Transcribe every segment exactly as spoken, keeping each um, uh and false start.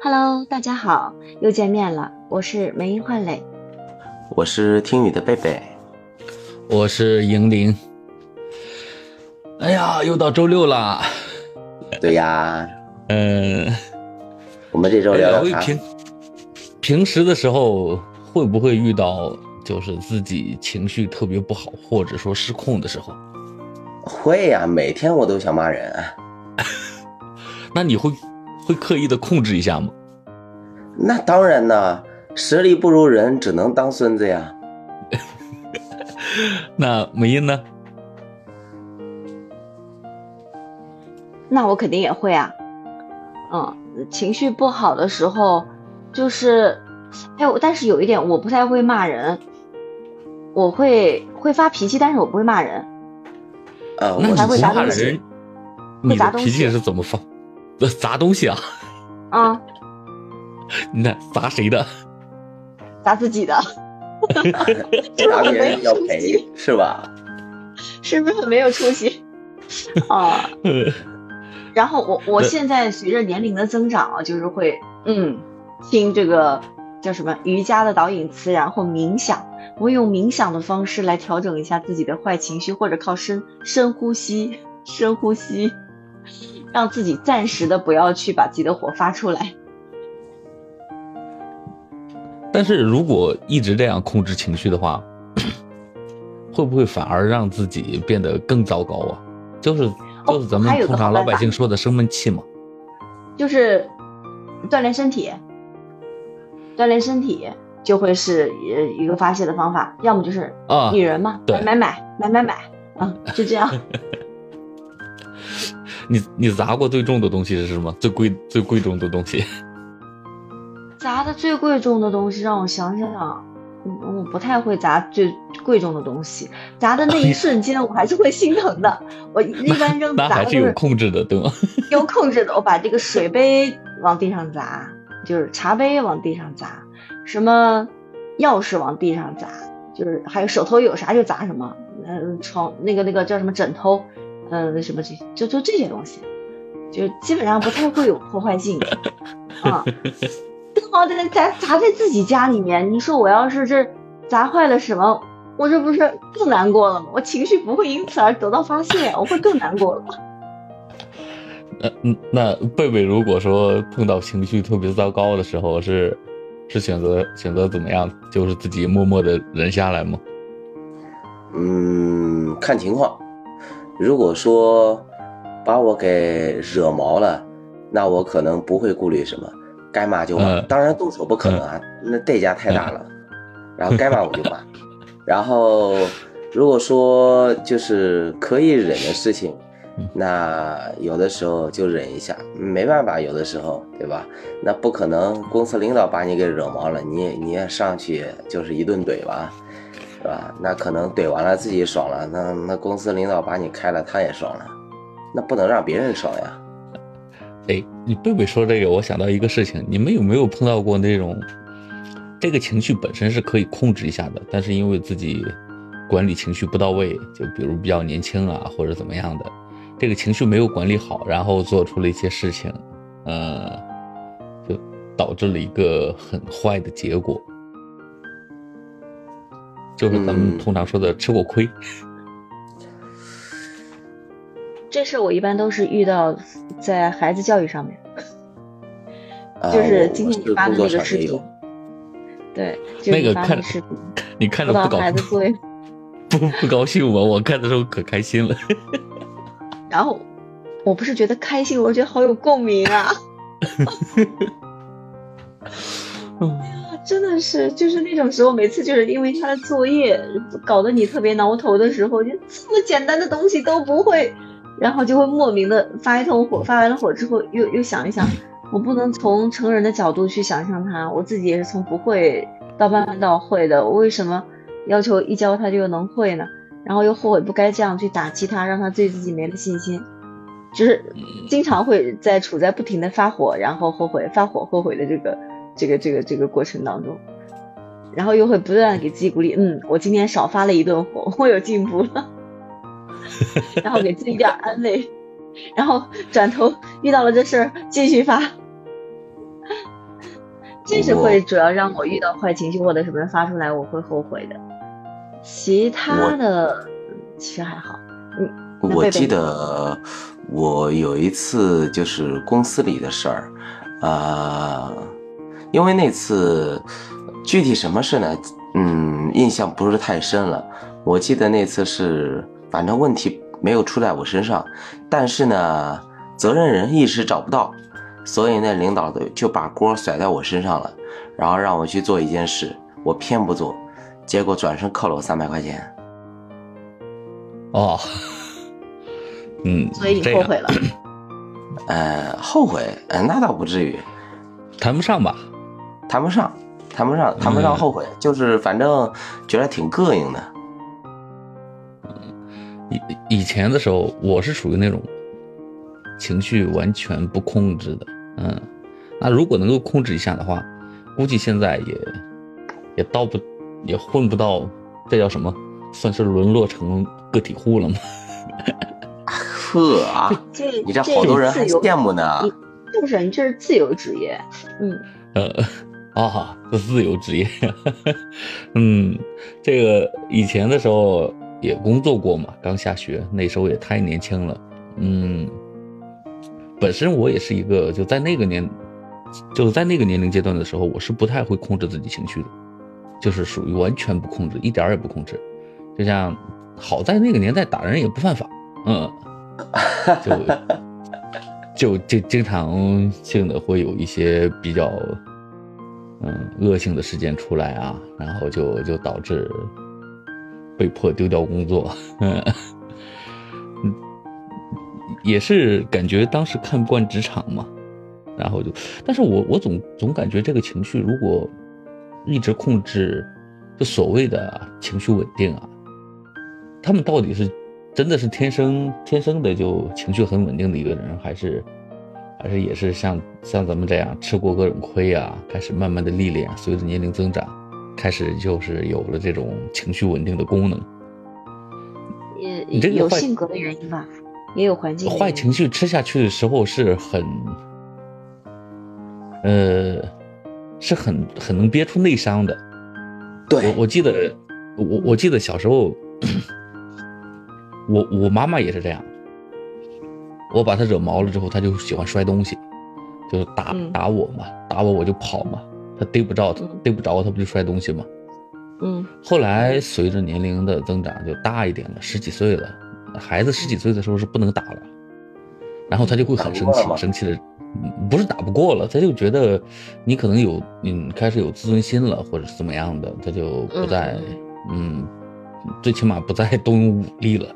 Hello， 大家好，又见面了，我是梅英焕磊，我是听雨的贝贝，我是莹玲。哎呀，又到周六了。对呀，嗯，我们这周聊聊啥？平平时的时候会不会遇到就是自己情绪特别不好，或者说失控的时候？会呀、啊，每天我都想骂人。那你会？会刻意的控制一下吗？那当然呢，实力不如人，只能当孙子呀。那梅英呢？那我肯定也会啊。嗯，情绪不好的时候，就是，哎，但是有一点，我不太会骂人，我会会发脾气，但是我不会骂人。呃，我还会砸东西。你的脾气是怎么发？砸东西啊！啊，那砸谁的？砸自己的。砸别人要赔是吧？是不是很没有出息？啊。然后我我现在随着年龄的增长，就是会嗯听这个叫什么瑜伽的导引词，然后冥想，我会用冥想的方式来调整一下自己的坏情绪，或者靠深深呼吸，深呼吸。让自己暂时的不要去把自己的火发出来。但是如果一直这样控制情绪的话，会不会反而让自己变得更糟糕啊？就是就是咱们通常老百姓说的生闷气嘛、哦、就是锻炼身体，锻炼身体就会是一个发泄的方法，要么就是女人嘛、啊、买买买买买买啊，就这样。你你砸过最重的东西是什么？最贵最贵重的东西？砸的最贵重的东西，让我想想啊，我不太会砸最贵重的东西。砸的那一瞬间，我还是会心疼的。我一般扔砸的、就是、那还是有控制的，对吗？有控制的，我把这个水杯往地上砸，就是茶杯往地上砸，什么钥匙往地上砸，就是还有手头有啥就砸什么，嗯，床那个那个叫什么枕头。嗯，什么这就就这些东西，就基本上不太会有破坏性啊。然后在在砸在自己家里面，你说我要是这砸坏了什么，我这不是更难过了吗？我情绪不会因此而得到发泄，我会更难过了。呃，那贝贝如果说碰到情绪特别糟糕的时候，是是选择选择怎么样？就是自己默默的忍下来吗？嗯，看情况。如果说把我给惹毛了，那我可能不会顾虑什么，该骂就骂、呃、当然动手不可能啊、呃、那代价太大了、呃、然后该骂我就骂。然后如果说就是可以忍的事情，那有的时候就忍一下，没办法，有的时候对吧，那不可能公司领导把你给惹毛了，你也你也上去就是一顿怼吧，是吧？那可能怼完了自己爽了，那那公司领导把你开了，他也爽了，那不能让别人爽呀。哎，你贝贝说这个，我想到一个事情，你们有没有碰到过那种，这个情绪本身是可以控制一下的，但是因为自己管理情绪不到位，就比如比较年轻啊，或者怎么样的，这个情绪没有管理好，然后做出了一些事情，呃，就导致了一个很坏的结果。就是咱们通常说的吃过亏、嗯、这事我一般都是遇到在孩子教育上面、啊、就是今天你发的那个视频、啊、对、就是、那个看你看着不搞孩子作业不不高兴吗？我看的时候可开心了。然后我不是觉得开心，我觉得好有共鸣啊。嗯，真的是，就是那种时候，每次就是因为他的作业搞得你特别挠头的时候，就这么简单的东西都不会，然后就会莫名的发一通火，发完了火之后又又想一想，我不能从成人的角度去想象他，我自己也是从不会到慢慢到会的，我为什么要求一教他就能会呢？然后又后悔不该这样去打击他，让他对自己没了信心，就是经常会在处在不停的发火，然后后悔发火后悔的这个。这个这个这个过程当中，然后又会不断的给自己鼓励，嗯，我今天少发了一顿火，我有进步了，然后给自己一点安慰，然后转头遇到了这事儿继续发，这是会主要让我遇到坏情绪或者什么发出来我会后悔的，其他的其实还好。嗯，我记得我有一次就是公司里的事儿，呃，因为那次具体什么事呢，嗯，印象不是太深了。我记得那次是反正问题没有出在我身上，但是呢责任人一时找不到，所以那领导就把锅甩在我身上了，然后让我去做一件事，我偏不做，结果转身扣了我三百块钱。哦，嗯，所以你后悔了？呃，后悔，呃，那倒不至于，谈不上吧？谈不上，谈不上，谈不上后悔，嗯、就是反正觉得挺膈应的。以以前的时候，我是属于那种情绪完全不控制的，嗯，那如果能够控制一下的话，估计现在也也到不也混不到，这叫什么？算是沦落成个体户了吗？呵啊，你这好多人还羡慕呢。不是，你这是自由职业。嗯，呃，啊，自由职业。嗯，这个以前的时候也工作过嘛，刚下学那时候也太年轻了。嗯，本身我也是一个就在那个年，就在那个年龄阶段的时候，我是不太会控制自己情绪的，就是属于完全不控制，一点也不控制。就像好在那个年代打人也不犯法。嗯，就就就经常性的会有一些比较，嗯，恶性的事件出来啊，然后就就导致被迫丢掉工作，嗯，也是感觉当时看不惯职场嘛，然后就，但是我我总总感觉这个情绪如果一直控制，就所谓的情绪稳定啊，他们到底是？真的是天生天生的就情绪很稳定的一个人，还是还是也是像像咱们这样吃过各种亏啊，开始慢慢的历练，随着年龄增长，开始就是有了这种情绪稳定的功能。也你这个有性格的原因吧，也有环境。坏情绪吃下去的时候是很，呃，是很很能憋出内伤的。对，我我记得我我记得小时候。我我妈妈也是这样，我把她惹毛了之后，她就喜欢摔东西，就是打打我嘛，打我我就跑嘛，她逮不着逮不着我，她不就摔东西嘛。嗯，后来随着年龄的增长，就大一点了，十几岁了，孩子十几岁的时候是不能打了，然后她就会很生气，生气的不是打不过了，她就觉得你可能有嗯开始有自尊心了，或者是怎么样的，她就不再嗯最起码不再动用武力了。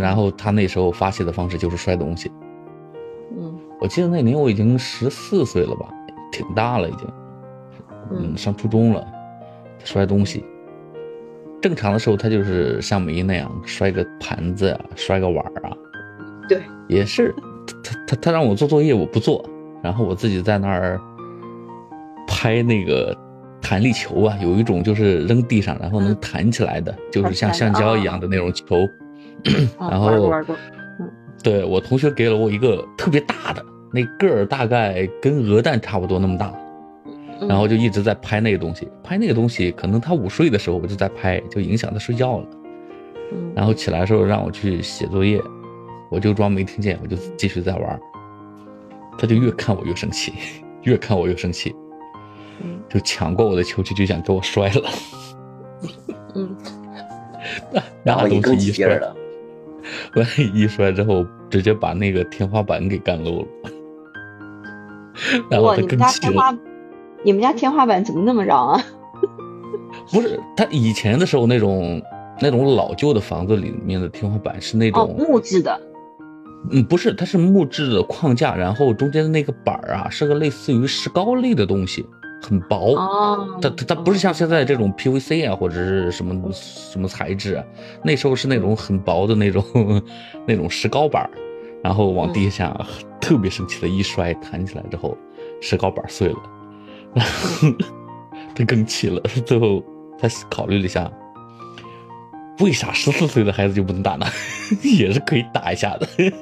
然后他那时候发泄的方式就是摔东西。嗯，我记得那年我已经十四岁了吧，挺大了已经，嗯，上初中了，摔东西。正常的时候他就是像梅那样摔个盘子啊，摔个碗啊。对，也是，他他他让我做作业我不做，然后我自己在那儿拍那个弹力球啊，有一种就是扔地上然后能弹起来的，就是像橡胶一样的那种球。然后、哦、玩过玩过，嗯，对，我同学给了我一个特别大的，那个儿大概跟鹅蛋差不多那么大，然后就一直在拍那个东西，拍那个东西，可能他午睡的时候我就在拍，就影响他睡觉了。然后起来的时候让我去写作业，我就装没听见，我就继续在玩。他就越看我越生气，越看我越生气，就抢过我的球去就想给我摔了。嗯，那都是一摔了。万一摔之后，直接把那个天花板给干漏了。然后他更气了。你们家天花板怎么那么绕啊？不是，他以前的时候那种那种老旧的房子里面的天花板是那种、哦、木质的。嗯，不是，它是木质的框架，然后中间的那个板啊，是个类似于石膏类的东西，很薄。哦，它它不是像现在这种 P V C 啊，或者是什么什么材质啊，那时候是那种很薄的那种那种石膏板，然后往地下、嗯、特别生气的一摔，弹起来之后石膏板碎了，然后他更气了，最后他考虑了一下，为啥十四岁的孩子就不能打呢？也是可以打一下的。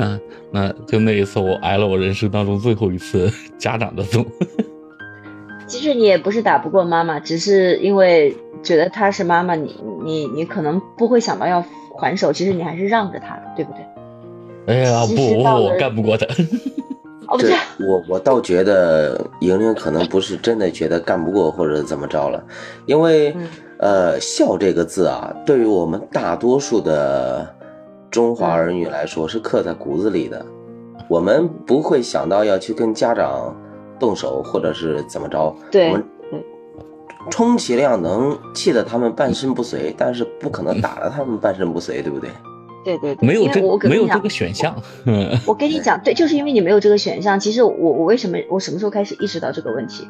啊，那就那一次我挨了我人生当中最后一次家长的揍。其实你也不是打不过妈妈，只是因为觉得她是妈妈，你你你可能不会想到要还手，其实你还是让着她的，对不对？哎呀，不，我干不过她。哦，不是，我我倒觉得莹莹可能不是真的觉得干不过或者怎么着了，因为、嗯、呃，孝这个字啊，对于我们大多数的中华儿女来说是刻在骨子里的，我们不会想到要去跟家长动手或者是怎么着，对，我们充其量能气得他们半身不遂，但是不可能打得他们半身不遂，对不对？对对对，没有这个没有这个选项。我跟你讲，对，就是因为你没有这个选项。其实我我为什么我什么时候开始意识到这个问题？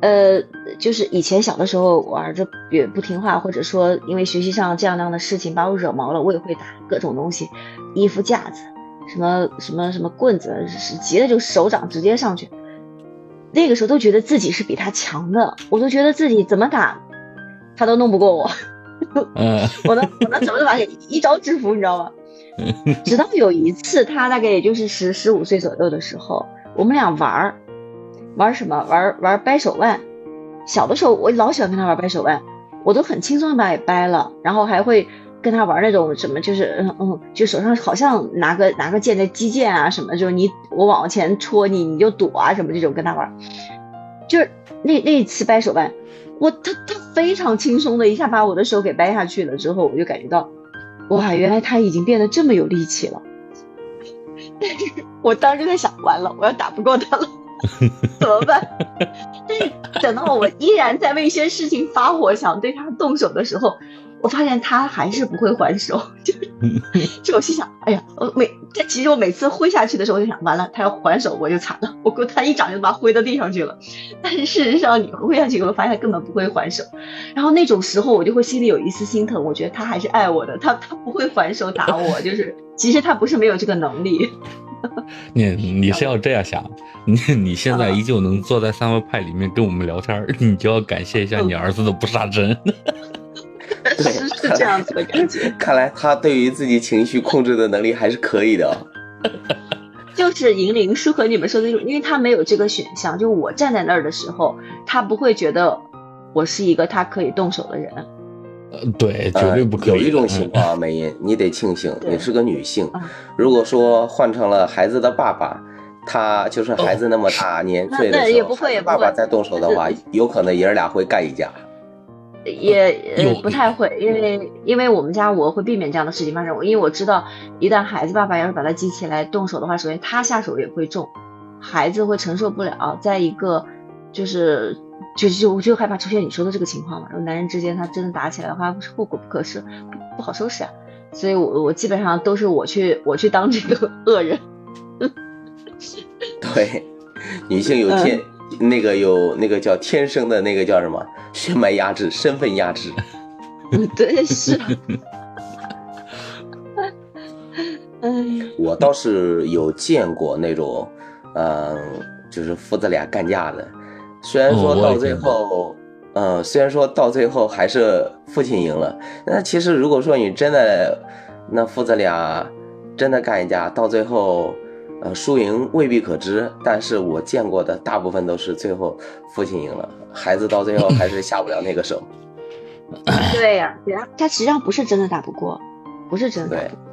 呃，就是以前小的时候，我儿子也不听话，或者说因为学习上这样那样的事情把我惹毛了，我也会打各种东西，衣服架子，什么什么什么棍子，急了就手掌直接上去。那个时候都觉得自己是比他强的，我都觉得自己怎么打，他都弄不过我。我能我能怎么把他一招制服，你知道吗？直到有一次，他大概也就是十十五岁左右的时候，我们俩玩玩什么玩玩掰手腕。小的时候我老喜欢跟他玩掰手腕，我都很轻松把也掰了，然后还会跟他玩那种什么，就是嗯嗯，就手上好像拿个拿个剑的击剑啊什么，就是你我往前戳你你就躲啊什么这种跟他玩。就是那那一次掰手腕，我他他非常轻松的一下把我的手给掰下去了之后，我就感觉到，哇，原来他已经变得这么有力气了。但是我当时在想，完了，我要打不过他了，怎么办？但是等到我依然在为一些事情发火，想对他动手的时候，我发现他还是不会还手，就是，就我心想，哎呀，我每但其实我每次挥下去的时候，我就想，完了，他要还手，我就惨了，我他一掌就把他挥到地上去了。但是事实上，你挥下去，我发现他根本不会还手。然后那种时候，我就会心里有一丝心疼，我觉得他还是爱我的，他他不会还手打我，就是其实他不是没有这个能力。你你是要这样想，你你现在依旧能坐在三位派里面跟我们聊天，你就要感谢一下你儿子的不杀之恩。对，是这样子的感觉。看来他对于自己情绪控制的能力还是可以的。就是银铃是和你们说的那种，因为他没有这个选项，就我站在那儿的时候，他不会觉得我是一个他可以动手的人。呃，对，绝对不可以。呃、有一种情况啊，美音，你得庆幸你是个女性。如果说换成了孩子的爸爸，他就是孩子那么大年岁的时候，哦、也不会也不会爸爸再动手的话，有可能爷儿俩会干一架。也、呃、不太会，因为因为我们家我会避免这样的事情发生，因为我知道一旦孩子爸爸要是把他激起来动手的话，首先他下手也会重，孩子会承受不了，再一个就是就就我就害怕出现你说的这个情况嘛，男人之间他真的打起来的话，后果不可赦，不不好收拾啊，所以我我基本上都是我去我去当这个恶人。对，女性有天、呃那个有那个叫天生的那个叫什么血脉压制，身份压制。对，是。我倒是有见过那种，呃，就是父子俩干架的，虽然说到最后，嗯、呃，虽然说到最后还是父亲赢了，那其实如果说你真的那父子俩真的干一架，到最后。呃，输赢未必可知，但是我见过的大部分都是最后父亲赢了，孩子到最后还是下不了那个手。对呀、啊，他实际上不是真的打不过，不是真的打不过。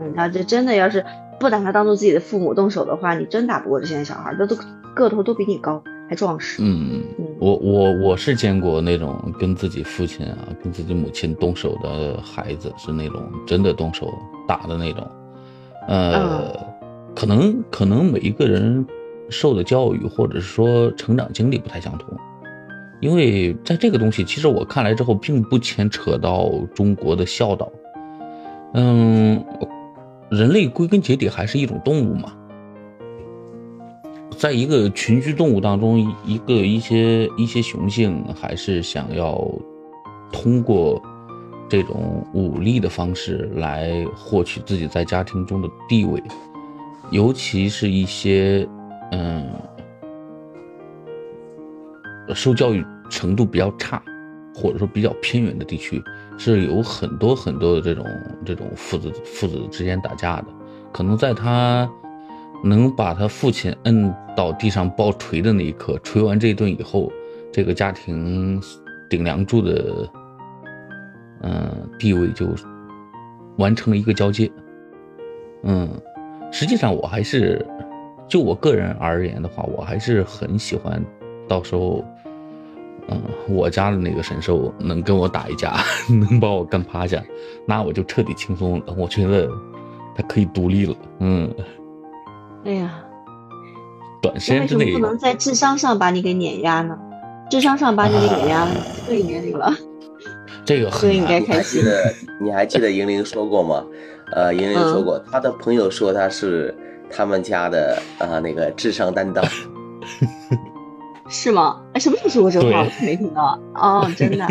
嗯，他这真的要是不把他当做自己的父母动手的话，你真打不过这些小孩，他都个头都比你高，还壮实。嗯，我我我是见过那种跟自己父亲啊、跟自己母亲动手的孩子，是那种真的动手打的那种，呃。嗯可能可能每一个人受的教育或者是说成长经历不太相同，因为在这个东西其实我看来之后并不牵扯到中国的孝道。嗯，人类归根结底还是一种动物嘛，在一个群居动物当中，一个一些一些雄性还是想要通过这种武力的方式来获取自己在家庭中的地位。尤其是一些嗯受教育程度比较差或者说比较偏远的地区，是有很多很多的这种这种父子父子之间打架的。可能在他能把他父亲摁到地上抱锤的那一刻，锤完这一顿以后，这个家庭顶梁柱的嗯地位就完成了一个交接。嗯，实际上我还是就我个人而言的话，我还是很喜欢到时候嗯我家的那个神兽能跟我打一架，能把我干趴下，那我就彻底轻松了，我觉得他可以独立了。嗯，对呀、啊，短时间之内为什么不能在智商上把你给碾压呢？智商上把你给碾压了，对你了，这个很难。你还记得你还记得银铃说过吗？呃，银铃说过，他的朋友说他是他们家的啊、呃、那个智商担当，是吗？哎，什么时候说过这话？没听到啊、哦，真的。